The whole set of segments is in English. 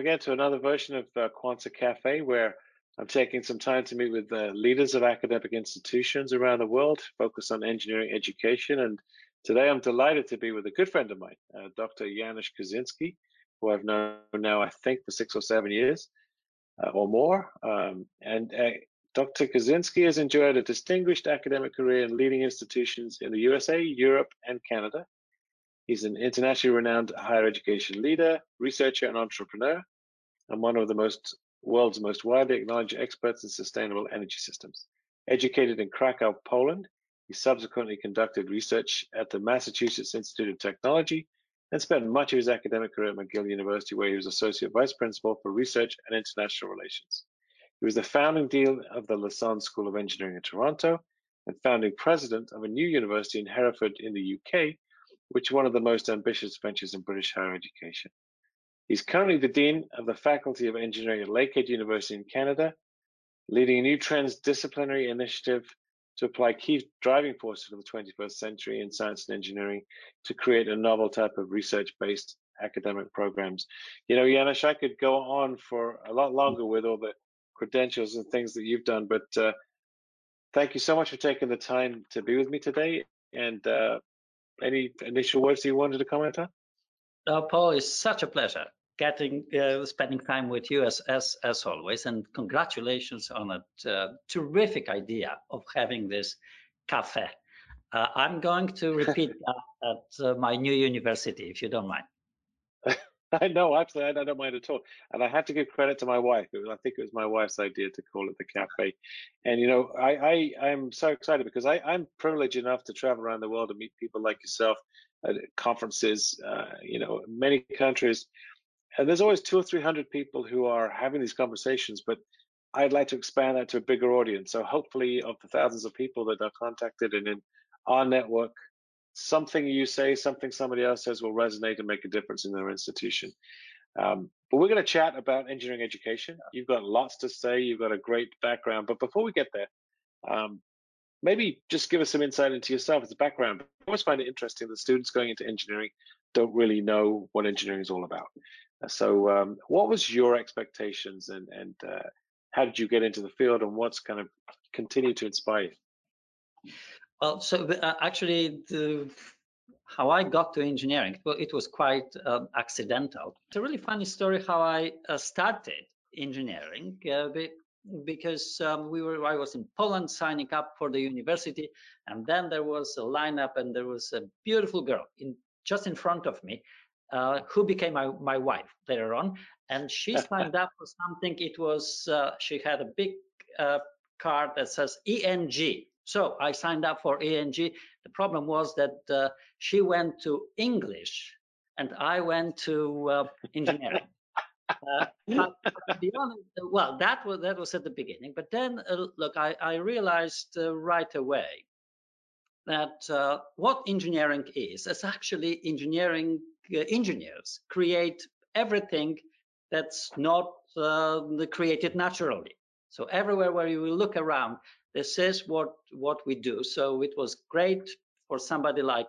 again to another version of Quanta Cafe, where I'm taking some time to meet with the leaders of academic institutions around the world, focused on engineering education. And today I'm delighted to be with a good friend of mine, Dr. Janusz Kozinski, who I've known now, I think, for 6 or 7 years or more. Dr. Kozinski has enjoyed a distinguished academic career in leading institutions in the USA, Europe, and Canada. He's an internationally renowned higher education leader, researcher, and entrepreneur, and one of the world's most widely acknowledged experts in sustainable energy systems. Educated in Krakow, Poland, he subsequently conducted research at the Massachusetts Institute of Technology and spent much of his academic career at McGill University, where he was Associate Vice Principal for Research and International Relations. He was the founding dean of the Lassonde School of Engineering in Toronto and founding president of a new university in Hereford in the UK, which is one of the most ambitious ventures in British higher education. He's currently the Dean of the Faculty of Engineering at Lakehead University in Canada, leading a new transdisciplinary initiative to apply key driving forces of the 21st century in science and engineering to create a novel type of research-based academic programs. You know, Janusz, I could go on for a lot longer with all the credentials and things that you've done, but thank you so much for taking the time to be with me today. And any initial words you wanted to comment on? Paul, it's such a pleasure spending time with you as always, and congratulations on a terrific idea of having this cafe. I'm going to repeat that at my new university, if you don't mind. No, absolutely, I don't mind at all. And I have to give credit to my wife. I think it was my wife's idea to call it the cafe. And, you know, I'm so excited because I'm privileged enough to travel around the world and meet people like yourself at conferences, you know, many countries. And there's always 200 or 300 people who are having these conversations, but I'd like to expand that to a bigger audience. So hopefully of the thousands of people that are contacted and in our network, something you say, something somebody else says will resonate and make a difference in their institution. But we're going to chat about engineering education. You've got lots to say. You've got a great background. But before we get there, maybe just give us some insight into yourself as a background. I always find it interesting that students going into engineering don't really know what engineering is all about. So what was your expectations and how did you get into the field, and what's kind of continued to inspire you? Well, so actually, how I got to engineering, well, it was quite accidental. It's a really funny story how I started engineering, because I was in Poland signing up for the university, and then there was a lineup, and there was a beautiful girl just in front of me, who became my wife later on, and she signed up for something. It was she had a big card that says I-Eng. So I signed up for I-Eng. The problem was that she went to English and I went to engineering. To be honest, well, that was at the beginning. But then, look, I realized right away that what engineering is actually engineering. Engineers create everything that's not created naturally. So everywhere where you look around, this is what we do. So it was great for somebody like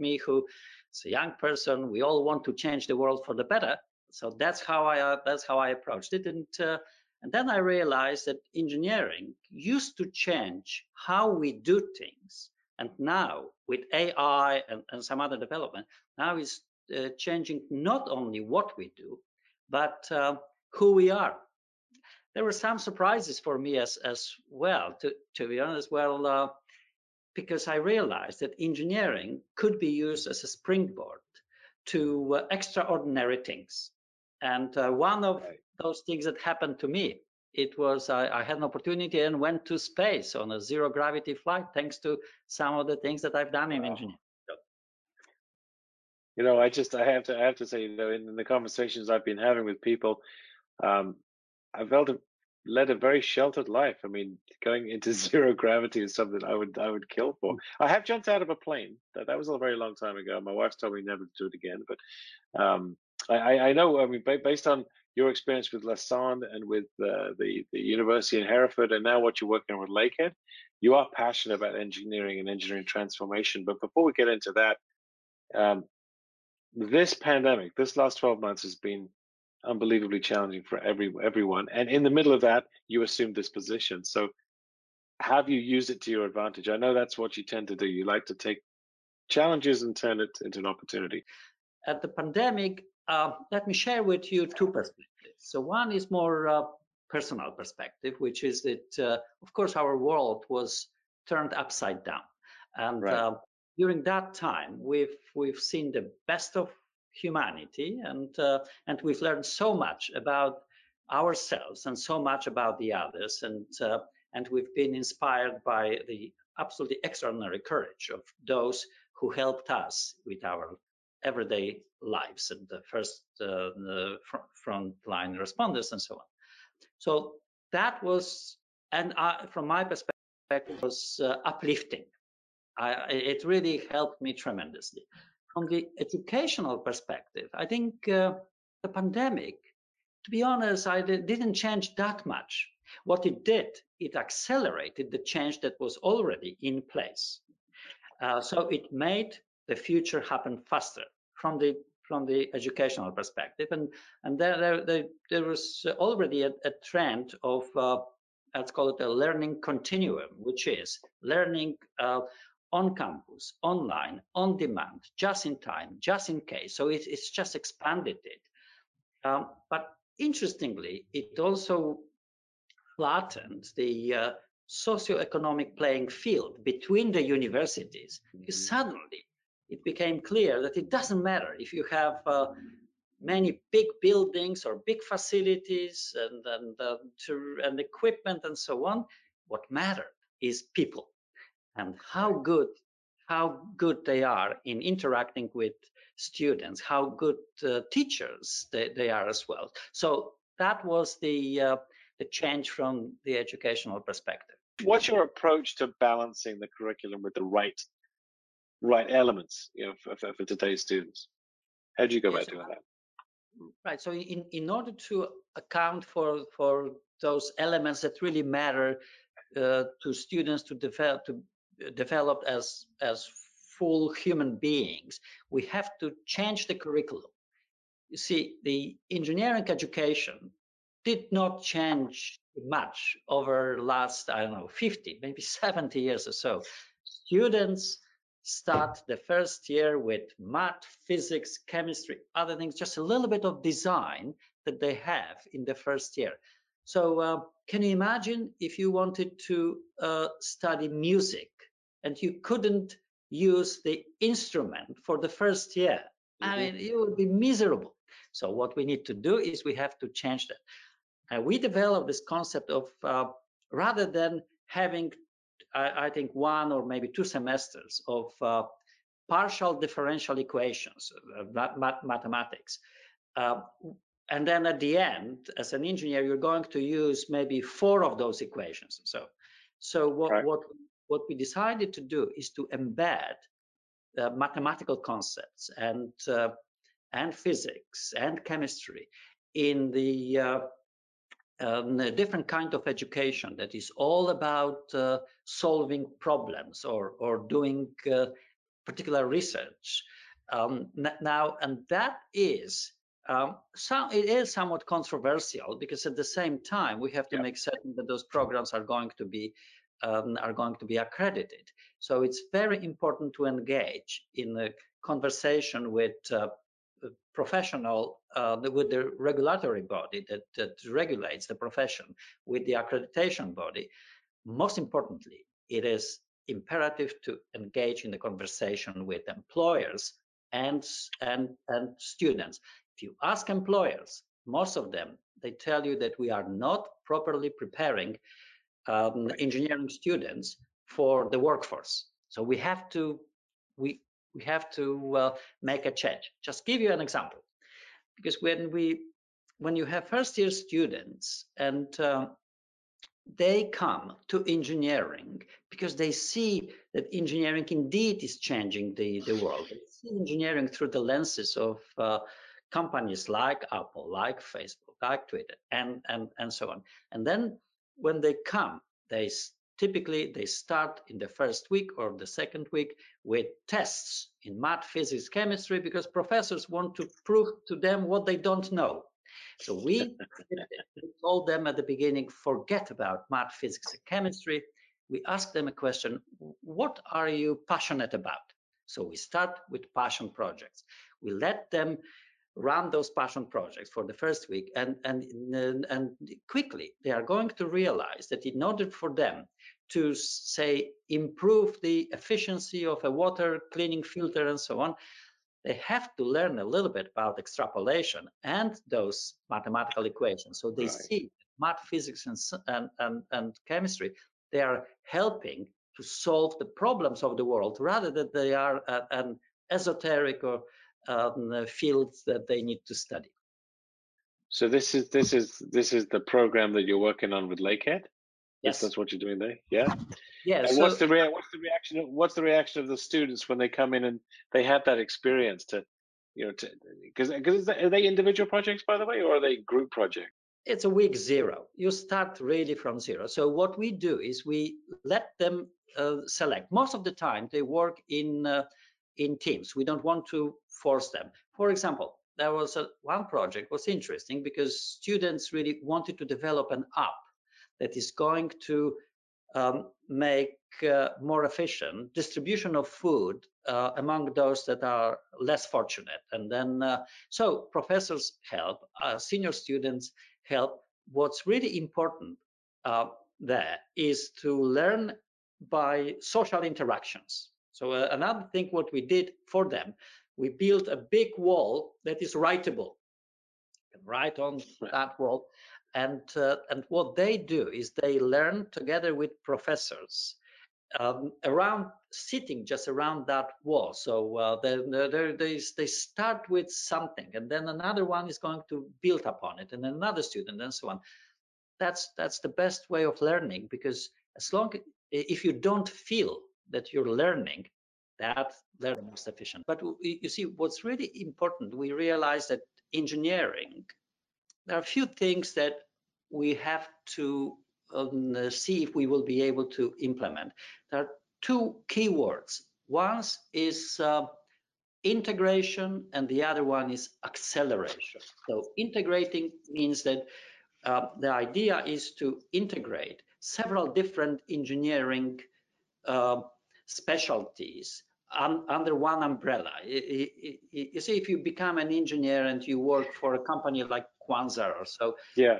me, who is a young person. We all want to change the world for the better. So that's how I approached it. And then I realized that engineering used to change how we do things. And now with AI and some other development, now it's changing not only what we do, but who we are. There were some surprises for me as well, to be honest, because I realized that engineering could be used as a springboard to extraordinary things. And one of those things that happened to me, it was I had an opportunity and went to space on a zero gravity flight, thanks to some of the things that I've done in engineering. You know, I have to say, you know, in the conversations I've been having with people, I've led a very sheltered life. I mean, going into zero gravity is something I would kill for. I have jumped out of a plane. That was a very long time ago. My wife's told me never to do it again. But I know. I mean, based on your experience with Lassonde and with the university in Hereford, and now what you're working on with Lakehead, you are passionate about engineering and engineering transformation. But before we get into that, this pandemic, this last 12 months has been unbelievably challenging for everyone. And in the middle of that, you assumed this position. So have you used it to your advantage? I know that's what you tend to do. You like to take challenges and turn it into an opportunity. At the pandemic, let me share with you two perspectives. So one is more personal perspective, which is that, of course, our world was turned upside down. And right. During that time, we've seen the best of humanity, and we've learned so much about ourselves and so much about the others, and we've been inspired by the absolutely extraordinary courage of those who helped us with our everyday lives and the first frontline responders and so on. So that was, and from my perspective, was uplifting. It really helped me tremendously. From the educational perspective, I think the pandemic, to be honest, didn't change that much. What it did, it accelerated the change that was already in place. So it made the future happen faster from the educational perspective. And there was already a trend of, let's call it a learning continuum, which is learning on campus, online, on demand, just in time, just in case. So it's just expanded it. But interestingly, it also flattened the socioeconomic playing field between the universities. Mm-hmm. Suddenly, it became clear that it doesn't matter if you have many big buildings or big facilities and equipment and so on. What matters is people and how good they are in interacting with students, how good teachers they are as well. So that was the change from the educational perspective. What's your approach to balancing the curriculum with the right elements, you know, for today's students? How do you go about doing that? Right. So in order to account for those elements that really matter to students to develop as full human beings, we have to change the curriculum. You see, the engineering education did not change much over the last, I don't know, 50, maybe 70 years or so. Students start the first year with math, physics, chemistry, other things, just a little bit of design that they have in the first year. So can you imagine if you wanted to study music and you couldn't use the instrument for the first year? Mm-hmm. I mean, you would be miserable. So what we need to do is we have to change that. And we developed this concept of rather than having, I think, one or maybe two semesters of partial differential equations, mathematics. And then at the end, as an engineer, you're going to use maybe 4 of those equations. So what we decided to do is to embed mathematical concepts and physics and chemistry in the different kind of education that is all about solving problems or doing particular research. Now, and that is, it is somewhat controversial, because at the same time we have to make certain that those programs are going to be accredited. So it's very important to engage in a conversation with professional, with the regulatory body that regulates the profession, with the accreditation body. Most importantly, it is imperative to engage in the conversation with employers and students. If you ask employers, most of them, they tell you that we are not properly preparing engineering students for the workforce. So we have to make a change. Just give you an example, because when you have first-year students and they come to engineering because they see that engineering indeed is changing the world. They see engineering through the lenses of companies like Apple, like Facebook, like Twitter, and so on. And then when they come, they typically start in the first week or the second week with tests in math, physics, chemistry, because professors want to prove to them what they don't know. So we told them at the beginning, forget about math, physics, and chemistry. We asked them a question, what are you passionate about? So we start with passion projects. We let them run those passion projects for the first week, and quickly they are going to realize that in order for them to, say, improve the efficiency of a water cleaning filter and so on, they have to learn a little bit about extrapolation and those mathematical equations. So they see math, physics, and chemistry, they are helping to solve the problems of the world rather than they are an esoteric or fields that they need to study. So this is the program that you're working on with Lakehead. Yes, that's what you're doing there. Yeah. Yeah. So, what's the reaction of the students when they come in and they have that experience to, you know, because are they individual projects, by the way, or are they group projects? It's a week zero. You start really from zero. So what we do is we let them select. Most of the time they work in teams. We don't want to force them. For example, there was one project was interesting because students really wanted to develop an app that is going to make more efficient distribution of food among those that are less fortunate. And then, so professors help, senior students help. What's really important there is to learn by social interactions. So another thing, what we did for them, we built a big wall that is writable. You can write on that wall. And what they do is they learn together with professors around sitting just around that wall. So they start with something, and then another one is going to build upon it, and another student, and so on. That's the best way of learning, because if you don't feel that you're learning, that they're most efficient. But you see, what's really important, we realize that engineering, there are a few things that we have to see if we will be able to implement. There are two key words. One is integration, and the other one is acceleration. So integrating means that the idea is to integrate several different engineering specialties under one umbrella. You see, if you become an engineer and you work for a company like Kwanzaa or so, yeah,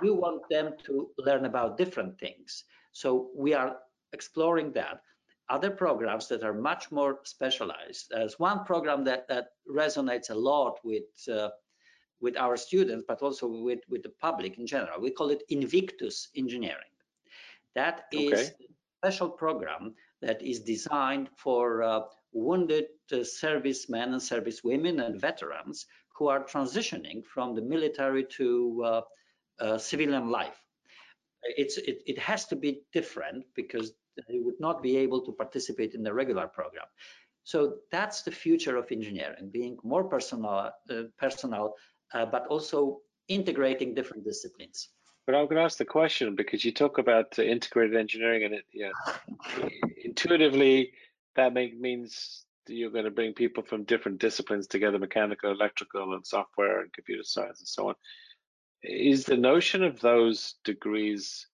we want them to learn about different things. So we are exploring that. Other programs that are much more specialized. There's one program that resonates a lot with our students, but also with the public in general. We call it Invictus Engineering. That is a special program that is designed for wounded servicemen and servicewomen and veterans who are transitioning from the military to civilian life. It has to be different because they would not be able to participate in the regular program. So that's the future of engineering, being more personal, but also integrating different disciplines. But I'm going to ask the question because you talk about integrated engineering, and intuitively that means you're going to bring people from different disciplines together, mechanical, electrical, and software, and computer science, and so on. Is the notion of those degrees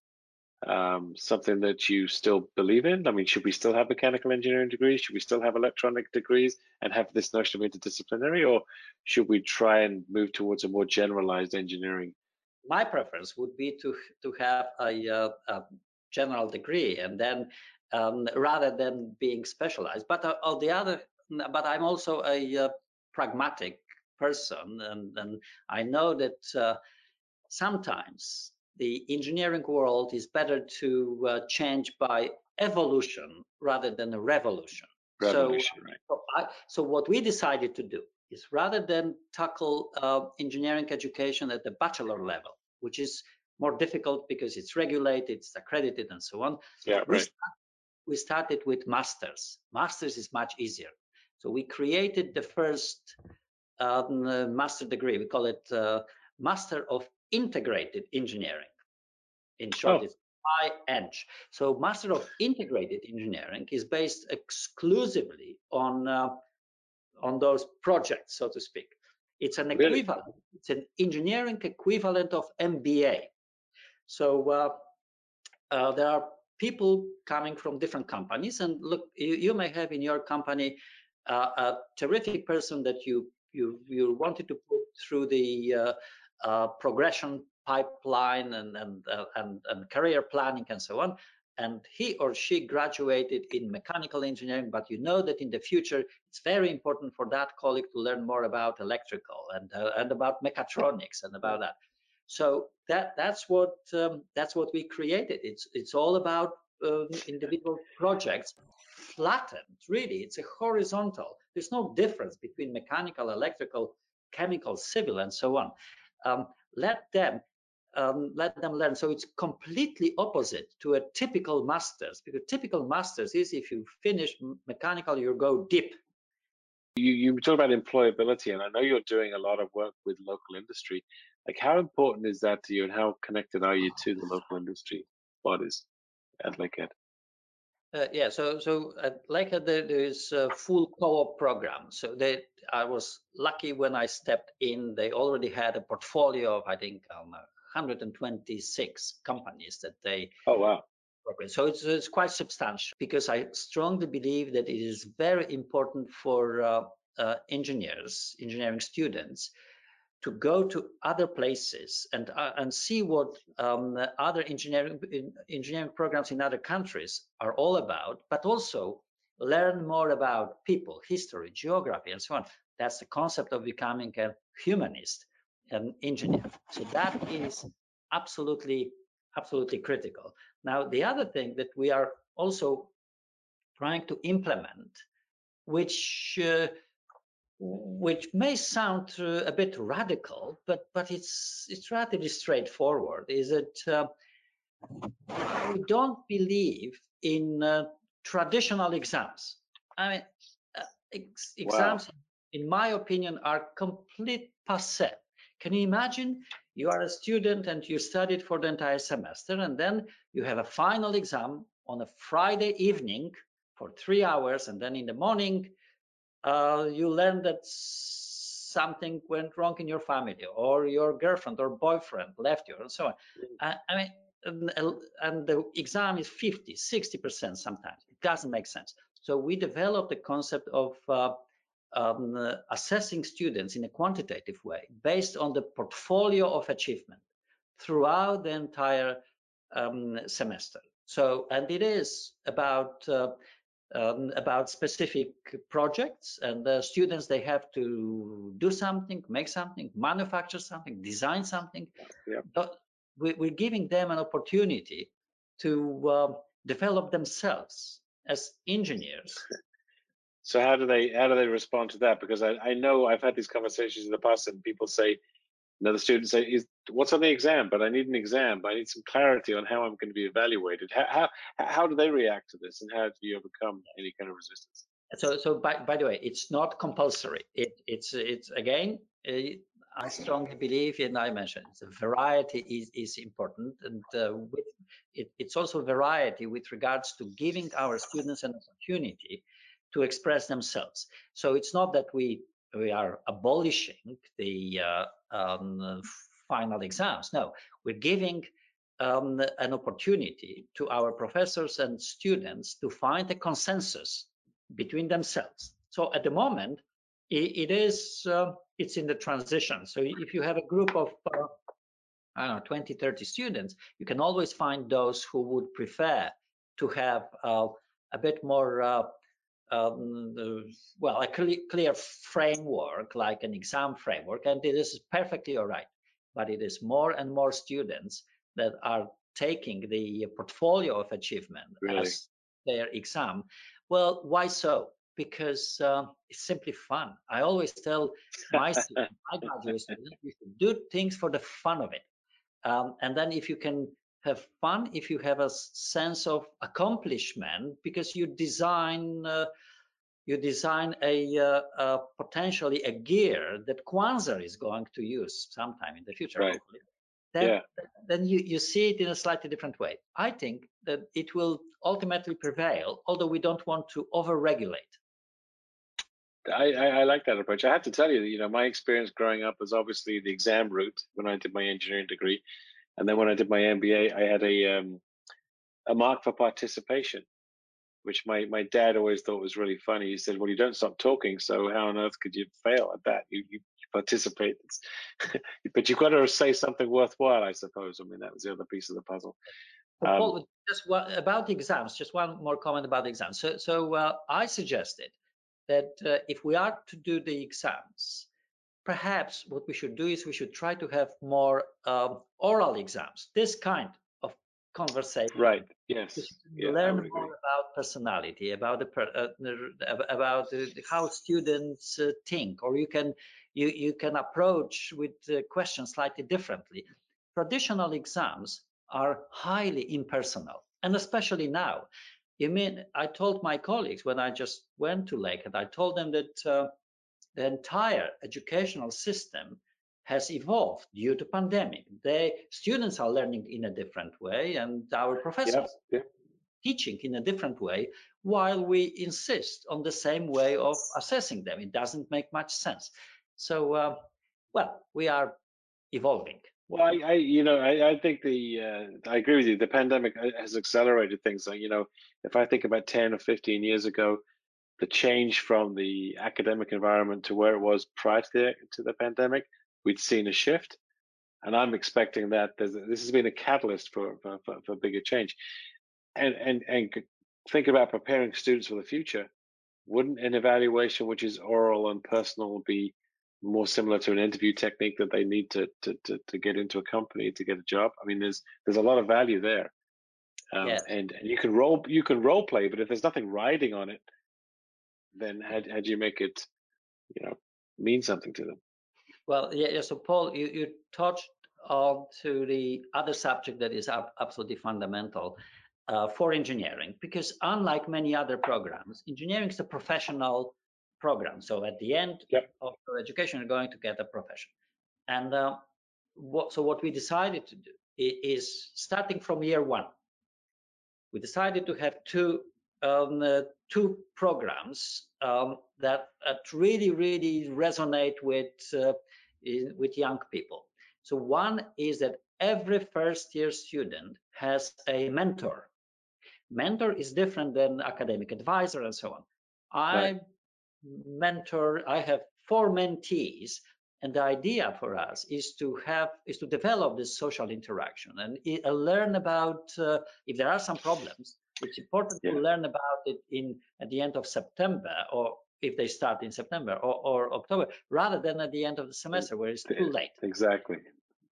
something that you still believe in? I mean, should we still have mechanical engineering degrees? Should we still have electronic degrees and have this notion of interdisciplinary, or should we try and move towards a more generalized engineering? My preference would be to have a general degree, and then rather than being specialized. But I'm also a pragmatic person, and I know that sometimes the engineering world is better to change by evolution rather than a revolution. So what we decided to do is rather than tackle engineering education at the bachelor level, which is more difficult because it's regulated, it's accredited, and so on. Yeah, we started with masters. Masters is much easier. So we created the first master degree. We call it Master of Integrated Engineering. In short, it's I-Eng. So Master of Integrated Engineering is based exclusively on those projects, so to speak. It's an equivalent. Really? It's an engineering equivalent of MBA. So there are people coming from different companies, and look, you may have in your company a terrific person that you wanted to put through the progression pipeline and career planning and so on, and he or she graduated in mechanical engineering, but you know that in the future it's very important for that colleague to learn more about electrical and about mechatronics and about that. So that's what we created. It's all about individual projects, flattened. Really, it's a horizontal. There's no difference between mechanical, electrical, chemical, civil, and so on. Let them learn. So it's completely opposite to a typical master's, because typical master's is if you finish mechanical, you go deep. You talk about employability, and I know you're doing a lot of work with local industry. Like, how important is that to you, and how connected are you to the local industry bodies at Lakehead? Yeah, so at Lakehead there is a full co-op program. So I was lucky when I stepped in. They already had a portfolio of, I think, 126 companies that they. Oh wow. So it's quite substantial, because I strongly believe that it is very important for engineers, engineering students, to go to other places and see what other engineering programs in other countries are all about, but also learn more about people, history, geography, and so on. That's the concept of becoming a humanist, an engineer. So that is absolutely critical. Now, the other thing that we are also trying to implement, which may sound a bit radical, but it's relatively straightforward, is that we don't believe in traditional exams. I mean, exams, wow, in my opinion, are complete passé. Can you imagine? You are a student and you studied for the entire semester, and then you have a final exam on a Friday evening for 3 hours, and then in the morning you learn that something went wrong in your family, or your girlfriend or boyfriend left you, and so on. I mean, and the exam is 50-60% sometimes. It doesn't make sense. So we developed the concept of assessing students in a quantitative way based on the portfolio of achievement throughout the entire semester. So, and it is about specific projects, and the students, they have to do something, make something, manufacture something, design something. Yeah. But we're giving them an opportunity to develop themselves as engineers. So how do they respond to that? Because I know I've had these conversations in the past, and people say, the students say, what's on the exam? But I need an exam. I need some clarity on how I'm going to be evaluated. How do they react to this, and how do you overcome any kind of resistance? So by the way, it's not compulsory. It's again, I strongly believe, and I mentioned, the variety is important, and it's also variety with regards to giving our students an opportunity to express themselves. So it's not that we are abolishing the final exams. No, we're giving an opportunity to our professors and students to find a consensus between themselves. So at the moment, it's in the transition. So if you have a group of 20-30 students, you can always find those who would prefer to have a bit more a clear framework, like an exam framework, and this is perfectly all right. But it is more and more students that are taking the portfolio of achievement, really, as their exam. Well, why so? Because it's simply fun. I always tell my students, my graduate students, you should do things for the fun of it. And then if you can have fun, if you have a sense of accomplishment, because you design a potentially a gear that Kwanser is going to use sometime in the future, right, hopefully. Then you see it in a slightly different way. I think that it will ultimately prevail, although we don't want to over-regulate. I like that approach. I have to tell you, my experience growing up was obviously the exam route when I did my engineering degree, and then when I did my MBA, I had a mark for participation, which my dad always thought was really funny. He said, "Well, you don't stop talking, so how on earth could you fail at that? You participate, but you've got to say something worthwhile, I suppose." I mean, that was the other piece of the puzzle. Paul, just about the exams. Just one more comment about the exams. So I suggested that if we are to do the exams, perhaps what we should do is we should try to have more oral exams, this kind of conversation. Right, yes. Yeah, learn more about personality, about how students think, or you can approach with questions slightly differently. Traditional exams are highly impersonal, and especially now. You mean, I told my colleagues when I just went to Lakehead, I told them that the entire educational system has evolved due to pandemic. Students are learning in a different way, and our professors teaching in a different way, while we insist on the same way of assessing them. It doesn't make much sense. So, we are evolving. Well, I think I agree with you. The pandemic has accelerated things. If I think about 10 or 15 years ago, the change from the academic environment to where it was prior to the pandemic, we'd seen a shift, and I'm expecting that this has been a catalyst for bigger change. And think about preparing students for the future. Wouldn't an evaluation which is oral and personal be more similar to an interview technique that they need to get into a company to get a job? I mean, there's a lot of value there, and you can role play, but if there's nothing riding on it, then how do you make it, mean something to them? Well, yeah. So Paul, you touched on to the other subject that is absolutely fundamental for engineering, because unlike many other programs, engineering is a professional program. So at the end of your education, you're going to get a profession. And what we decided to do is, starting from year one, we decided to have two programs that really, really resonate with young people. So one is that every first-year student has a mentor. Mentor is different than academic advisor and so on. I have four mentees, and the idea for us is to develop this social interaction and learn about if there are some problems. It's important to learn about it at the end of September, or if they start in September or October, rather than at the end of the semester where it's too late. Exactly.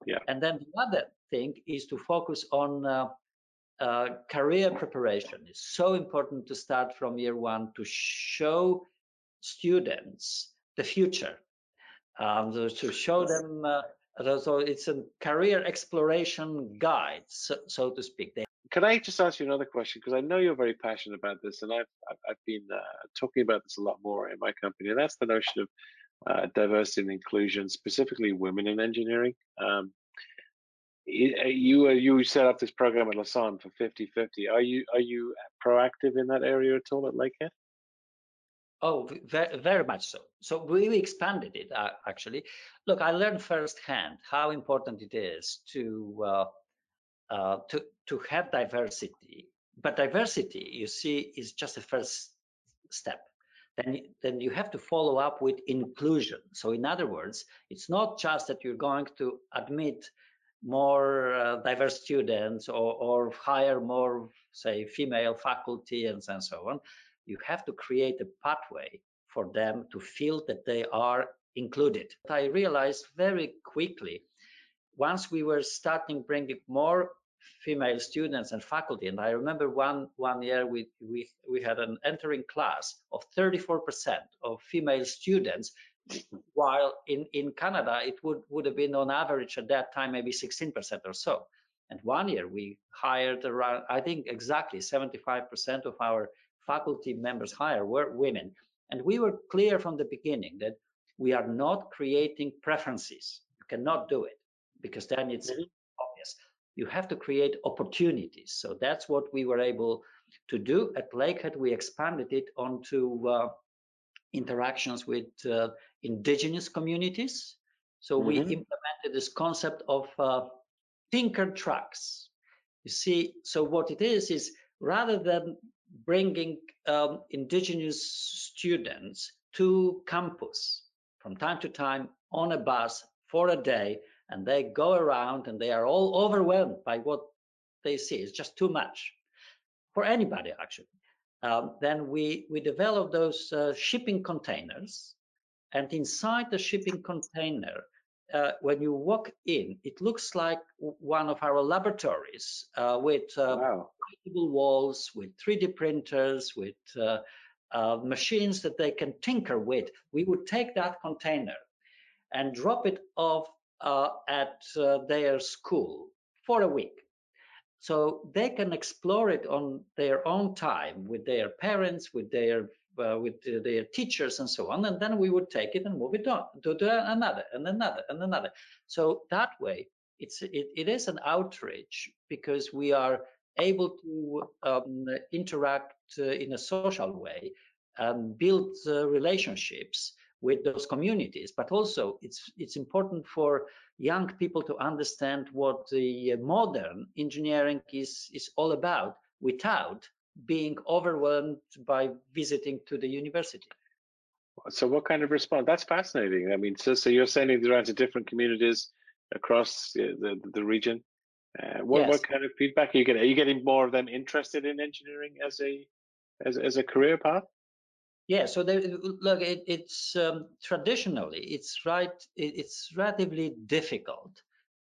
Yeah. And then the other thing is to focus on career preparation. It's so important to start from year one to show students the future, to show them. So it's a career exploration guide, so to speak. Can I just ask you another question? Because I know you're very passionate about this, and I've been talking about this a lot more in my company, and that's the notion of diversity and inclusion, specifically women in engineering. You set up this program at Lassonde for 50/50. Are you proactive in that area at all at Lakehead? Oh, very, very much so. So we expanded it, actually. Look, I learned firsthand how important it is to have diversity. But diversity, you see, is just the first step. Then you have to follow up with inclusion. So in other words, it's not just that you're going to admit more diverse students or hire more, say, female faculty and so on. You have to create a pathway for them to feel that they are included. I realized very quickly, once we were starting bringing more female students and faculty, and I remember one year we had an entering class of 34% of female students, while in Canada it would have been on average at that time maybe 16% or so. And one year we hired around, I think exactly 75% of our faculty members hired were women. And we were clear from the beginning that we are not creating preferences. You cannot do it, because then it's obvious. You have to create opportunities. So that's what we were able to do. At Lakehead, we expanded it onto interactions with indigenous communities. So we implemented this concept of thinker tracks. You see, so what it is rather than bringing indigenous students to campus from time to time on a bus for a day, and they go around and they are all overwhelmed by what they see. It's just too much for anybody, actually. Then we developed those shipping containers, and inside the shipping container, when you walk in, it looks like one of our laboratories with inflatable walls, with 3D printers, with machines that they can tinker with. We would take that container and drop it off at their school for a week. So they can explore it on their own time with their parents, with their teachers and so on, and then we would take it and move it on to another and another and another. So that way it is an outreach, because we are able to interact in a social way and build relationships with those communities. But also it's important for young people to understand what the modern engineering is all about without being overwhelmed by visiting to the university. So what kind of response? That's fascinating. I mean, so you're sending these around to different communities across the region. What kind of feedback are you getting? Are you getting more of them interested in engineering as a career path? Yeah. So look, it's traditionally it's relatively difficult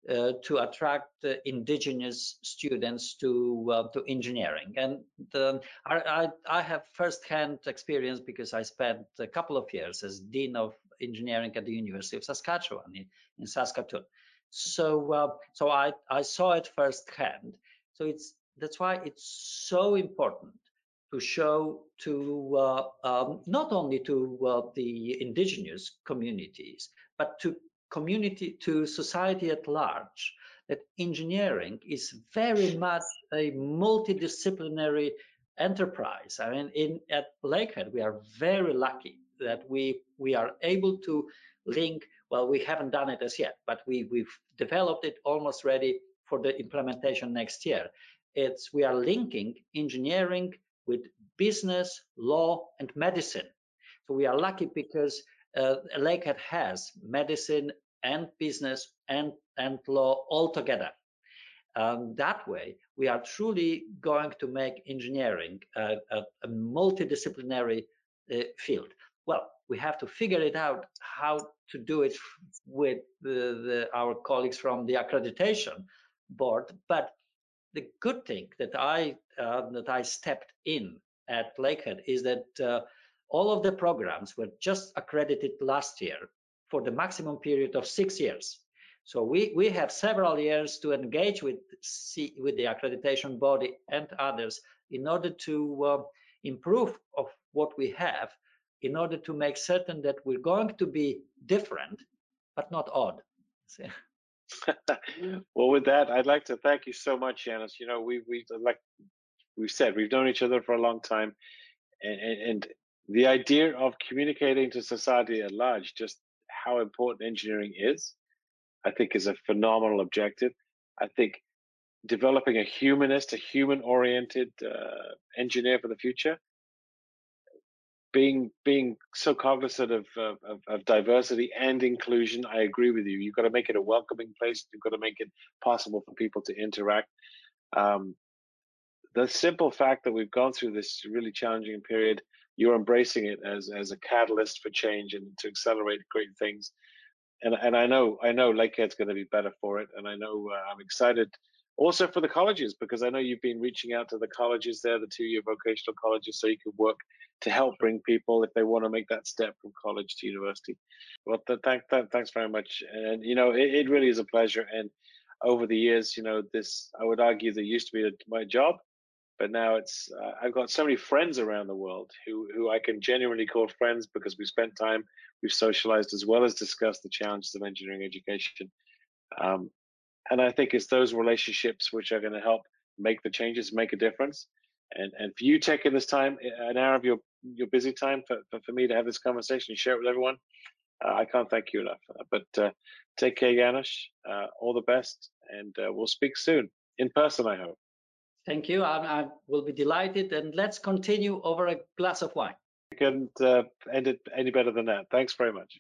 to attract indigenous students to engineering, and I have first-hand experience because I spent a couple of years as Dean of Engineering at the University of Saskatchewan in Saskatoon. So I saw it firsthand. So that's why it's so important to show to not only to the indigenous communities, but to society at large, that engineering is very much a multidisciplinary enterprise. I mean, at Lakehead, we are very lucky that we are able to link, well, we haven't done it as yet, but we've developed it almost ready for the implementation next year. We are linking engineering with business, law, and medicine. So we are lucky because Lakehead has medicine and business and law all together. That way, we are truly going to make engineering a multidisciplinary field. Well, we have to figure it out how to do it with our colleagues from the accreditation board. But the good thing that I stepped in at Lakehead is that all of the programs were just accredited last year for the maximum period of 6 years. So we have several years to engage with the accreditation body and others in order to improve of what we have, in order to make certain that we're going to be different, but not odd. So. Well, with that, I'd like to thank you so much, Janusz. You know, we've known each other for a long time, and the idea of communicating to society at large just how important engineering is, I think, is a phenomenal objective. I think developing a human-oriented engineer for the future, being so cognizant of diversity and inclusion, I agree with you. You've got to make it a welcoming place. You've got to make it possible for people to interact. The simple fact that we've gone through this really challenging period, you're embracing it as a catalyst for change and to accelerate great things. And I know Lakehead's going to be better for it. And I know I'm excited also for the colleges, because I know you've been reaching out to the colleges there, the two-year vocational colleges, so you can work to help bring people if they want to make that step from college to university. Well, thanks very much. And, you know, it really is a pleasure. And over the years, you know, I would argue that used to be my job. But now I've got so many friends around the world who I can genuinely call friends, because we've spent time, we've socialized, as well as discussed the challenges of engineering education. And I think it's those relationships which are going to help make the changes, make a difference. And for you taking this time, an hour of your busy time for me to have this conversation and share it with everyone, I can't thank you enough. But take care, Janusz. All the best, and we'll speak soon in person, I hope. Thank you. I will be delighted, and let's continue over a glass of wine. You couldn't end it any better than that. Thanks very much.